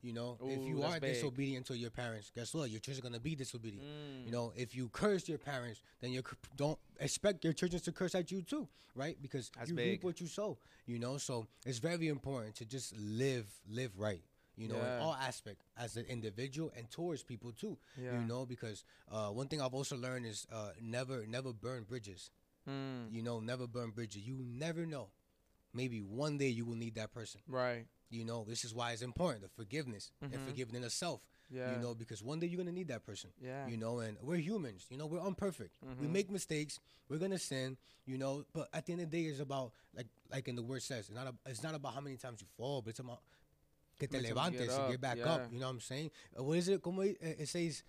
You know, ooh, if you are disobedient to your parents, guess what? Your children are going to be disobedient. You know, if you curse your parents, then you don't expect your children to curse at you too, right? Because reap what you sow, you know? So it's very important to just live right. You know, in all aspects, as an individual and towards people too. Yeah. You know, because one thing I've also learned is never burn bridges. You know, never burn bridges. You never know. Maybe one day you will need that person. Right. You know, this is why it's important, the forgiveness and forgiving yourself. Yeah. You know, because one day you're going to need that person. Yeah. You know, and we're humans. You know, we're imperfect. We make mistakes. We're going to sin, you know. But at the end of the day, it's about, like in the word says, it's not about how many times you fall, but it's about que te levantes and get back up. You know what I'm saying? What is it? Como it says,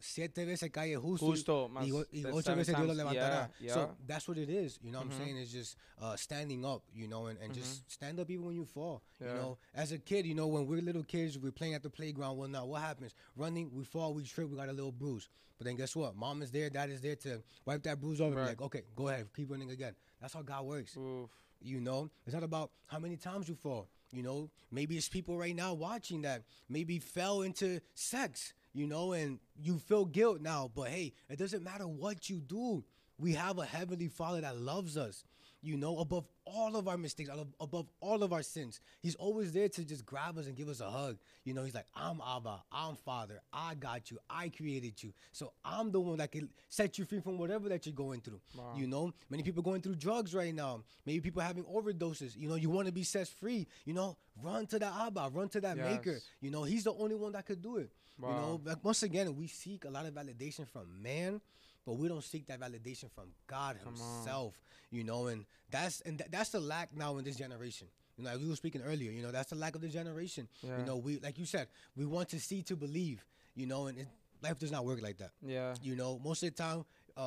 7 veces cae justo y 8 veces Dios lo levantará. So that's what it is. You know what I'm saying? It's just standing up, you know, and just stand up even when you fall. You know, as a kid, you know, when we're little kids, we're playing at the playground. Well, now what happens? Running, we fall, we trip, we got a little bruise. But then guess what? Mom is there, dad is there to wipe that bruise off. Right. And be like, okay, go ahead, keep running again. That's how God works. Oof. You know, it's not about how many times you fall. You know, maybe it's people right now watching that maybe fell into sex, you know, and you feel guilt now. But hey, it doesn't matter what you do. We have a Heavenly Father that loves us, you know, above all of our mistakes, above all of our sins. He's always there to just grab us and give us a hug. You know, he's like, I'm Abba, I'm Father, I got you, I created you. So I'm the one that can set you free from whatever that you're going through. Wow. You know, many people going through drugs right now. Maybe people having overdoses. You know, you want to be set free. You know, run to the Abba, run to that Maker. You know, he's the only one that could do it. Wow. You know, like once again, we seek a lot of validation from man, but we don't seek that validation from God himself, you know, and that's the lack now in this generation. You know, as we were speaking earlier, you know, that's the lack of the generation. Yeah. You know, we, like you said, we want to see to believe, you know, and life does not work like that. Yeah. You know, most of the time,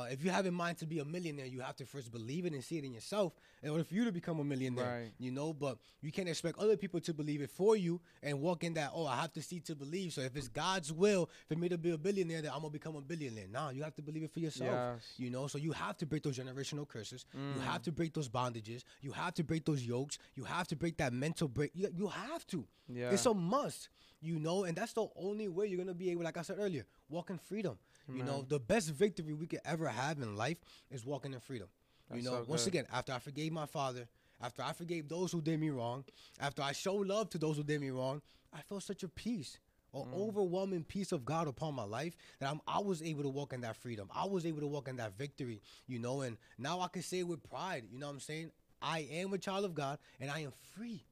if you have in mind to be a millionaire, you have to first believe it and see it in yourself in order for you to become a millionaire, you know, but you can't expect other people to believe it for you and walk in that, oh, I have to see to believe. So if it's God's will for me to be a billionaire, then I'm going to become a billionaire. No, you have to believe it for yourself, you know, so you have to break those generational curses. You have to break those bondages. You have to break those yokes. You have to break that mental break. You have to. Yeah. It's a must, you know, and that's the only way you're going to be able, like I said earlier, walk in freedom. You know, the best victory we could ever have in life is walking in freedom. That's, you know, so once again, after I forgave my father, after I forgave those who did me wrong, after I show love to those who did me wrong, I felt such a peace, an overwhelming peace of God upon my life that I was able to walk in that freedom. I was able to walk in that victory, you know, and now I can say with pride, you know what I'm saying? I am a child of God and I am free.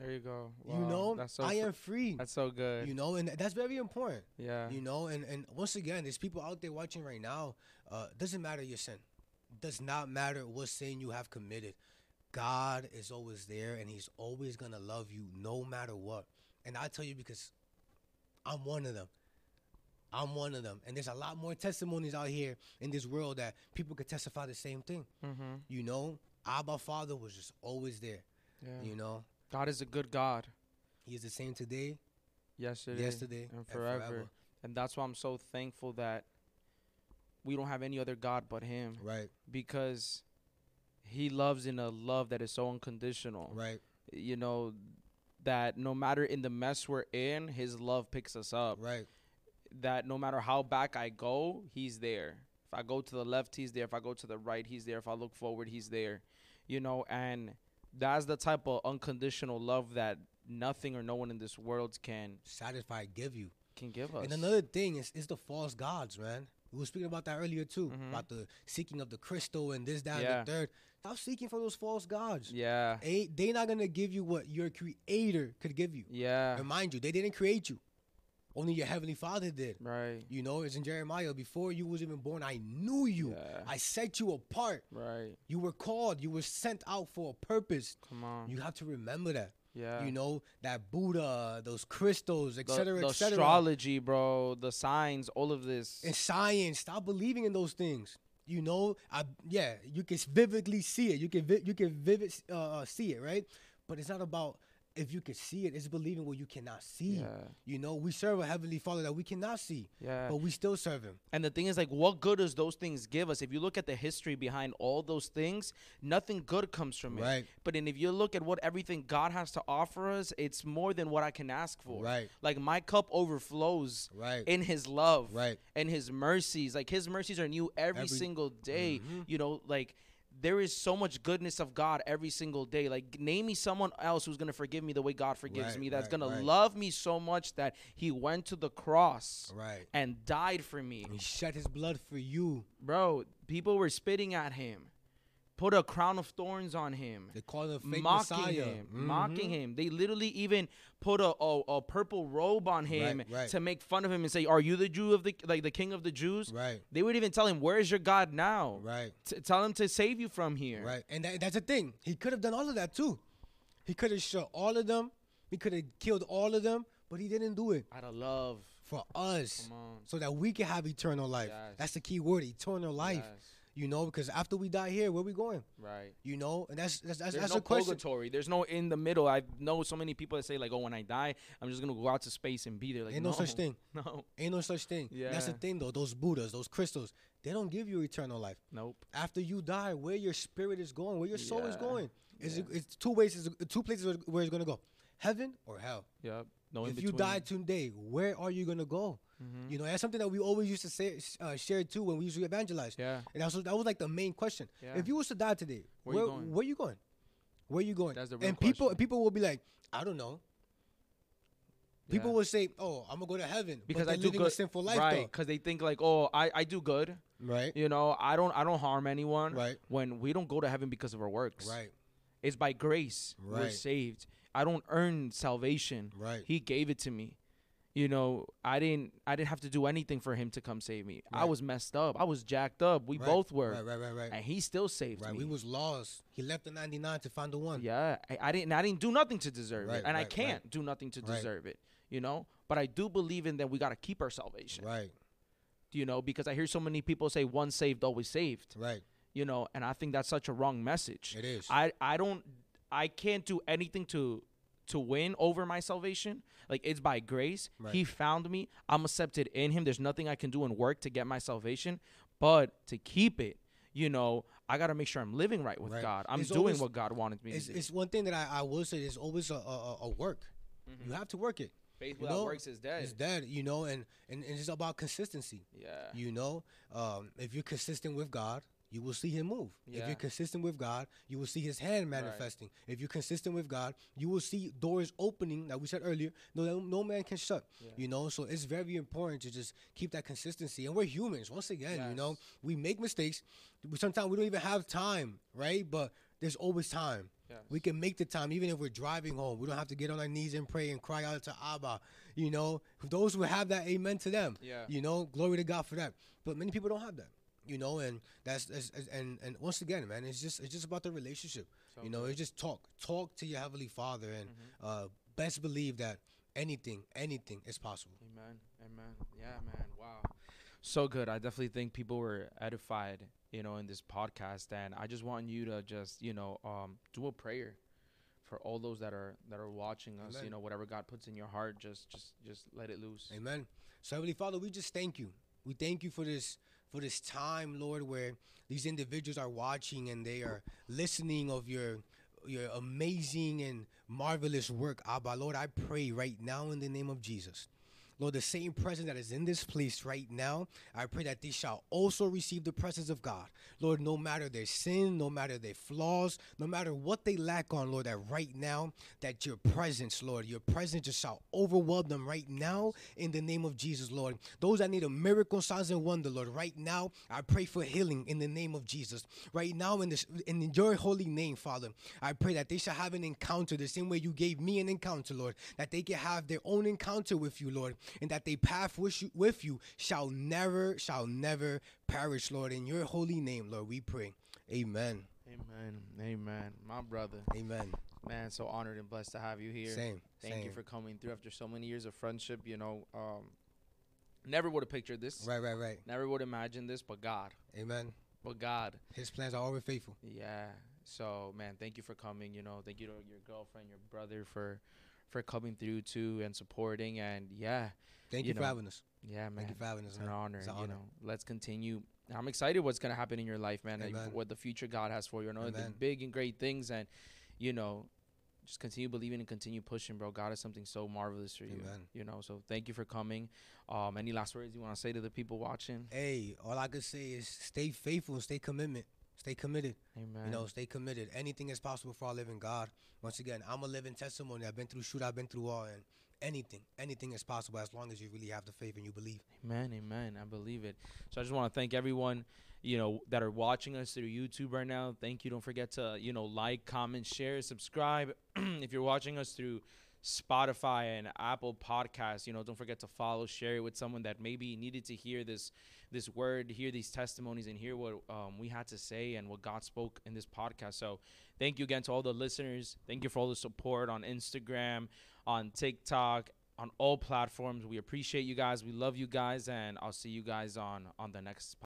There you go. Wow. You know, that's so, I am free. That's so good. You know, and that's very important. Yeah. You know, and once again, there's people out there watching right now. Doesn't matter your sin. Does not matter what sin you have committed. God is always there, and he's always going to love you no matter what. And I tell you because I'm one of them. I'm one of them. And there's a lot more testimonies out here in this world that people could testify the same thing. You know, Abba Father was just always there, you know. God is a good God. He is the same today, yesterday, and forever. And that's why I'm so thankful that we don't have any other God but him. Right. Because he loves in a love that is so unconditional. Right. You know, that no matter in the mess we're in, his love picks us up. Right. That no matter how back I go, he's there. If I go to the left, he's there. If I go to the right, he's there. If I look forward, he's there. You know, and that's the type of unconditional love that nothing or no one in this world can satisfy, give us. And another thing is the false gods, man. We were speaking about that earlier, too, about the seeking of the crystal and this, that, and the third. Stop seeking for those false gods. Yeah. They're not going to give you what your creator could give you. Yeah. And mind you, they didn't create you. Only your Heavenly Father did. Right. You know, it's in Jeremiah. Before you was even born, I knew you. Yeah. I set you apart. Right. You were called. You were sent out for a purpose. Come on. You have to remember that. Yeah. You know, that Buddha, those crystals, etc., etc. Astrology, bro. The signs, all of this. And science. Stop believing in those things. You know, you can vividly see it. You can see it, right? But it's not about if you can see it, it's believing what you cannot see. Yeah. You know, we serve a Heavenly Father that we cannot see, but we still serve him. And the thing is, like, what good does those things give us? If you look at the history behind all those things, nothing good comes from it. Right. But then if you look at what everything God has to offer us, it's more than what I can ask for. Right. Like, my cup overflows in his love and his mercies. Like, his mercies are new every single day, you know, like, there is so much goodness of God every single day. Like, name me someone else who's going to forgive me the way God forgives me, that's going to love me so much that he went to the cross and died for me. He shed his blood for you. Bro, people were spitting at him. put a crown of thorns on him. They called him a fake messiah. Mocking him. They literally even put a purple robe on him to make fun of him and say, "Are you the Jew of the the king of the Jews?" Right. They would even tell him, "Where is your God now?" Right. Tell him to save you from here. Right. And that's the thing. He could have done all of that too. He could have shot all of them. He could have killed all of them, but he didn't do it. Out of love for us, so that we can have eternal life. Yes. That's the key word, eternal life. Yes. You know, because after we die here, where we going? Right. You know, and that's no a question. There's no purgatory. There's no in the middle. I know so many people that say like, "Oh, when I die, I'm just gonna go out to space and be there." Like, ain't no such thing. No. Ain't no such thing. Yeah. That's the thing though. Those Buddhas, those crystals, they don't give you eternal life. Nope. After you die, where your spirit is going, where your soul is going, it's two ways. It's two places where it's gonna go: heaven or hell. Yep. No. If you die today, where are you gonna go? Mm-hmm. You know, that's something that we always used to say, share too when we used to evangelize. Yeah. And that was like the main question. Yeah. If you was to die today, where you going? Where you going? That's the real question. People will be like, I don't know. People will say, "Oh, I'm gonna go to heaven," because I do good, a sinful life, right? Because they think like, "Oh, I do good, right? You know, I don't harm anyone, right?" When we don't go to heaven because of our works, right? It's by grace we're saved. I don't earn salvation, right? He gave it to me. You know, I didn't have to do anything for him to come save me. Right. I was messed up. I was jacked up. We both were. Right. And he still saved me. We was lost. He left the 99 to find the one. Yeah. I didn't do nothing to deserve it. And I can't do nothing to deserve it. You know? But I do believe in that we gotta keep our salvation. Right. You know, because I hear so many people say once saved, always saved. Right. You know, and I think that's such a wrong message. It is. I can't do anything to win over my salvation. Like, it's by grace. Right. He found me. I'm accepted in him. There's nothing I can do in work to get my salvation, but to keep it, you know, I got to make sure I'm living right with God. I'm doing what God wanted me to do. It's one thing that I will say is always a work. Mm-hmm. You have to work it. Faith without works is dead. It's dead, you know, and it's about consistency. Yeah. You know, if you're consistent with God, you will see him move. Yeah. If you're consistent with God, you will see his hand manifesting. Right. If you're consistent with God, you will see doors opening, like we said earlier, no man can shut. Yeah. You know, so it's very important to just keep that consistency. And we're humans, once again, you know. We make mistakes. Sometimes we don't even have time, right? But there's always time. Yes. We can make the time, even if we're driving home. We don't have to get on our knees and pray and cry out to Abba. You know, those who have that, amen to them. Yeah. You know, glory to God for that. But many people don't have that. You know, and that's once again, man, it's just about the relationship. So you know, it's just talk to your Heavenly Father, and best believe that anything is possible. Amen. Yeah, man. Wow, so good. I definitely think people were edified, you know, in this podcast, and I just want you to just, you know, do a prayer for all those that are watching us. Amen. You know, whatever God puts in your heart, just let it loose. Amen. So Heavenly Father, we just thank you. We thank you for this. For this time, Lord, where these individuals are watching and they are listening of your amazing and marvelous work, Abba. Lord, I pray right now in the name of Jesus. Lord, the same presence that is in this place right now, I pray that they shall also receive the presence of God. Lord, no matter their sin, no matter their flaws, no matter what they lack on, Lord, that right now, that your presence, Lord, your presence just shall overwhelm them right now in the name of Jesus, Lord. Those that need a miracle, signs, and wonder, Lord, right now, I pray for healing in the name of Jesus. Right now, in your holy name, Father, I pray that they shall have an encounter the same way you gave me an encounter, Lord, that they can have their own encounter with you, Lord. And that they path with you shall never perish, Lord. In your holy name, Lord, we pray. Amen. Amen. Amen. My brother. Amen. Man, so honored and blessed to have you here. Same. Thank you for coming through after so many years of friendship. You know, never would have pictured this. Right. Never would imagine this, but God. Amen. But God. His plans are always faithful. Yeah. So, man, thank you for coming. You know, thank you to your girlfriend, your brother for coming through too and supporting, and thank you for having us. Yeah, man. Thank you for having us. It's an honor. It's an honor. You know, let's continue. I'm excited what's gonna happen in your life, man. Like, what the future God has for you. I know the big and great things, and you know, just continue believing and continue pushing, bro. God has something so marvelous for you. Amen. You know, so thank you for coming. Any last words you want to say to the people watching? Hey, all I could say is stay faithful and stay committed. Amen. You know, stay committed. Anything is possible for our living God. Once again, I'm a living testimony. I've been through shoot. I've been through all. And anything is possible as long as you really have the faith and you believe. Amen. I believe it. So I just want to thank everyone that are watching us through YouTube right now, thank you. Don't forget to, like, comment, share, subscribe. If you're watching us through Spotify and Apple Podcasts, don't forget to follow, share it with someone that maybe needed to hear this word, hear these testimonies, and hear what we had to say and what God spoke in this podcast. So thank you again to all the listeners. Thank you for all the support on Instagram, on TikTok, on all platforms. We appreciate you guys. We love you guys, and I'll see you guys on the next podcast.